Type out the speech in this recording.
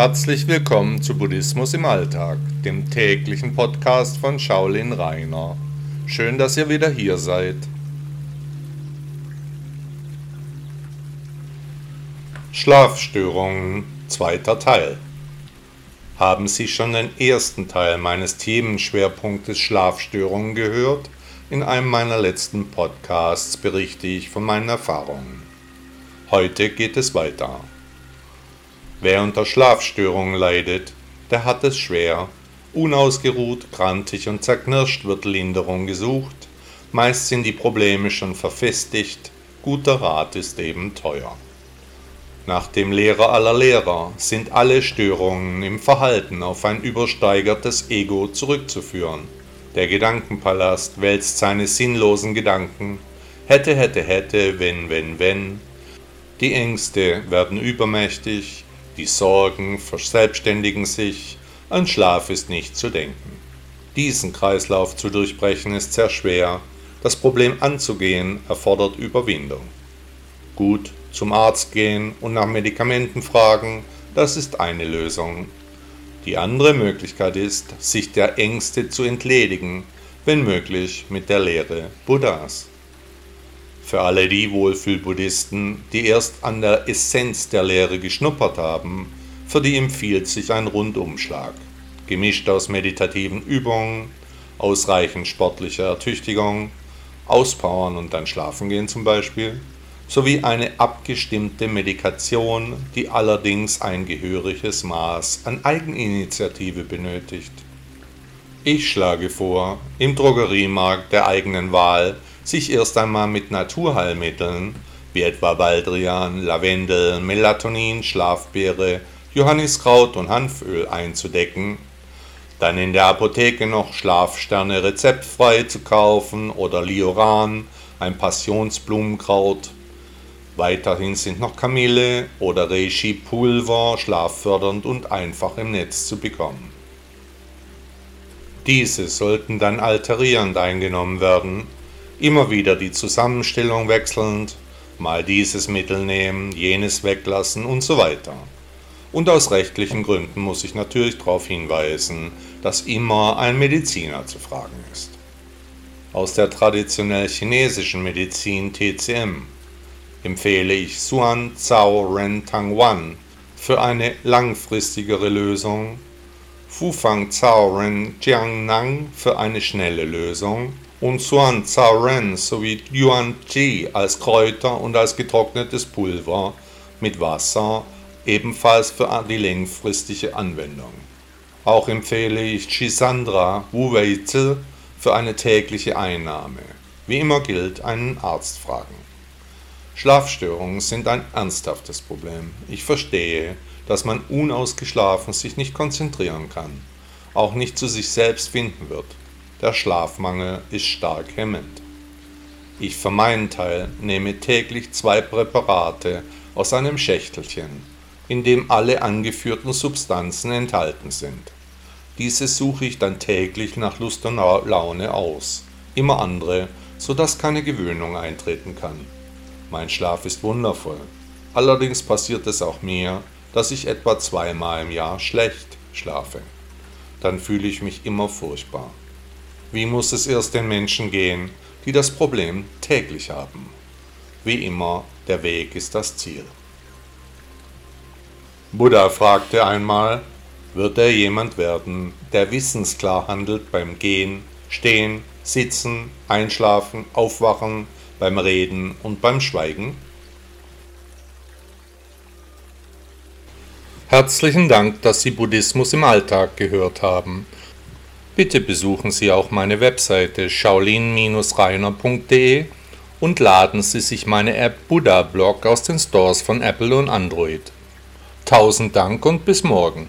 Herzlich willkommen zu Buddhismus im Alltag, dem täglichen Podcast von Shaolin Rainer. Schön, dass ihr wieder hier seid. Schlafstörungen, zweiter Teil. Haben Sie schon den ersten Teil meines Themenschwerpunktes Schlafstörungen gehört? In einem meiner letzten Podcasts berichte ich von meinen Erfahrungen. Heute geht es weiter. Wer unter Schlafstörungen leidet, der hat es schwer. Unausgeruht, grantig und zerknirscht wird Linderung gesucht. Meist sind die Probleme schon verfestigt. Guter Rat ist eben teuer. Nach dem Lehrer aller Lehrer sind alle Störungen im Verhalten auf ein übersteigertes Ego zurückzuführen. Der Gedankenpalast wälzt seine sinnlosen Gedanken. Hätte, hätte, hätte, wenn, wenn, wenn. Die Ängste werden übermächtig. Die Sorgen verselbstständigen sich, an Schlaf ist nicht zu denken. Diesen Kreislauf zu durchbrechen ist sehr schwer, das Problem anzugehen erfordert Überwindung. Gut, zum Arzt gehen und nach Medikamenten fragen, das ist eine Lösung. Die andere Möglichkeit ist, sich der Ängste zu entledigen, wenn möglich mit der Lehre Buddhas. Für alle die Wohlfühl-Buddhisten, die erst an der Essenz der Lehre geschnuppert haben, für die empfiehlt sich ein Rundumschlag, gemischt aus meditativen Übungen, ausreichend sportlicher Ertüchtigung, Auspowern und dann schlafen gehen zum Beispiel, sowie eine abgestimmte Medikation, die allerdings ein gehöriges Maß an Eigeninitiative benötigt. Ich schlage vor, im Drogeriemarkt der eigenen Wahl sich erst einmal mit Naturheilmitteln, wie etwa Baldrian, Lavendel, Melatonin, Schlafbeere, Johanniskraut und Hanföl einzudecken, dann in der Apotheke noch Schlafsterne rezeptfrei zu kaufen oder Lioran, ein Passionsblumenkraut. Weiterhin sind noch Kamille oder Reishi Pulver schlaffördernd und einfach im Netz zu bekommen. Diese sollten dann alternierend eingenommen werden, immer wieder die Zusammenstellung wechselnd, mal dieses Mittel nehmen, jenes weglassen und so weiter. Und aus rechtlichen Gründen muss ich natürlich darauf hinweisen, dass immer ein Mediziner zu fragen ist. Aus der traditionell chinesischen Medizin TCM empfehle ich Suan Zao Ren Tang Wan für eine langfristigere Lösung, Fufang Zao Ren Jiang Nang für eine schnelle Lösung und Suan Zao Ren sowie Yuan Zhi als Kräuter und als getrocknetes Pulver mit Wasser, ebenfalls für die langfristige Anwendung. Auch empfehle ich Schisandra Wu Wei Zi für eine tägliche Einnahme. Wie immer gilt, einen Arzt fragen. Schlafstörungen sind ein ernsthaftes Problem. Ich verstehe, dass man unausgeschlafen sich nicht konzentrieren kann, auch nicht zu sich selbst finden wird. Der Schlafmangel ist stark hemmend. Ich für meinen Teil nehme täglich 2 Präparate aus einem Schächtelchen, in dem alle angeführten Substanzen enthalten sind. Diese suche ich dann täglich nach Lust und Laune aus, immer andere, sodass keine Gewöhnung eintreten kann. Mein Schlaf ist wundervoll. Allerdings passiert es auch mir, dass ich etwa 2-mal im Jahr schlecht schlafe. Dann fühle ich mich immer furchtbar. Wie muss es erst den Menschen gehen, die das Problem täglich haben? Wie immer, der Weg ist das Ziel. Buddha fragte einmal, wird er jemand werden, der wissensklar handelt beim Gehen, Stehen, Sitzen, Einschlafen, Aufwachen, beim Reden und beim Schweigen? Herzlichen Dank, dass Sie Buddhismus im Alltag gehört haben. Bitte besuchen Sie auch meine Webseite shaolin-reiner.de und laden Sie sich meine App Buddha Blog aus den Stores von Apple und Android. 1000 Dank und bis morgen.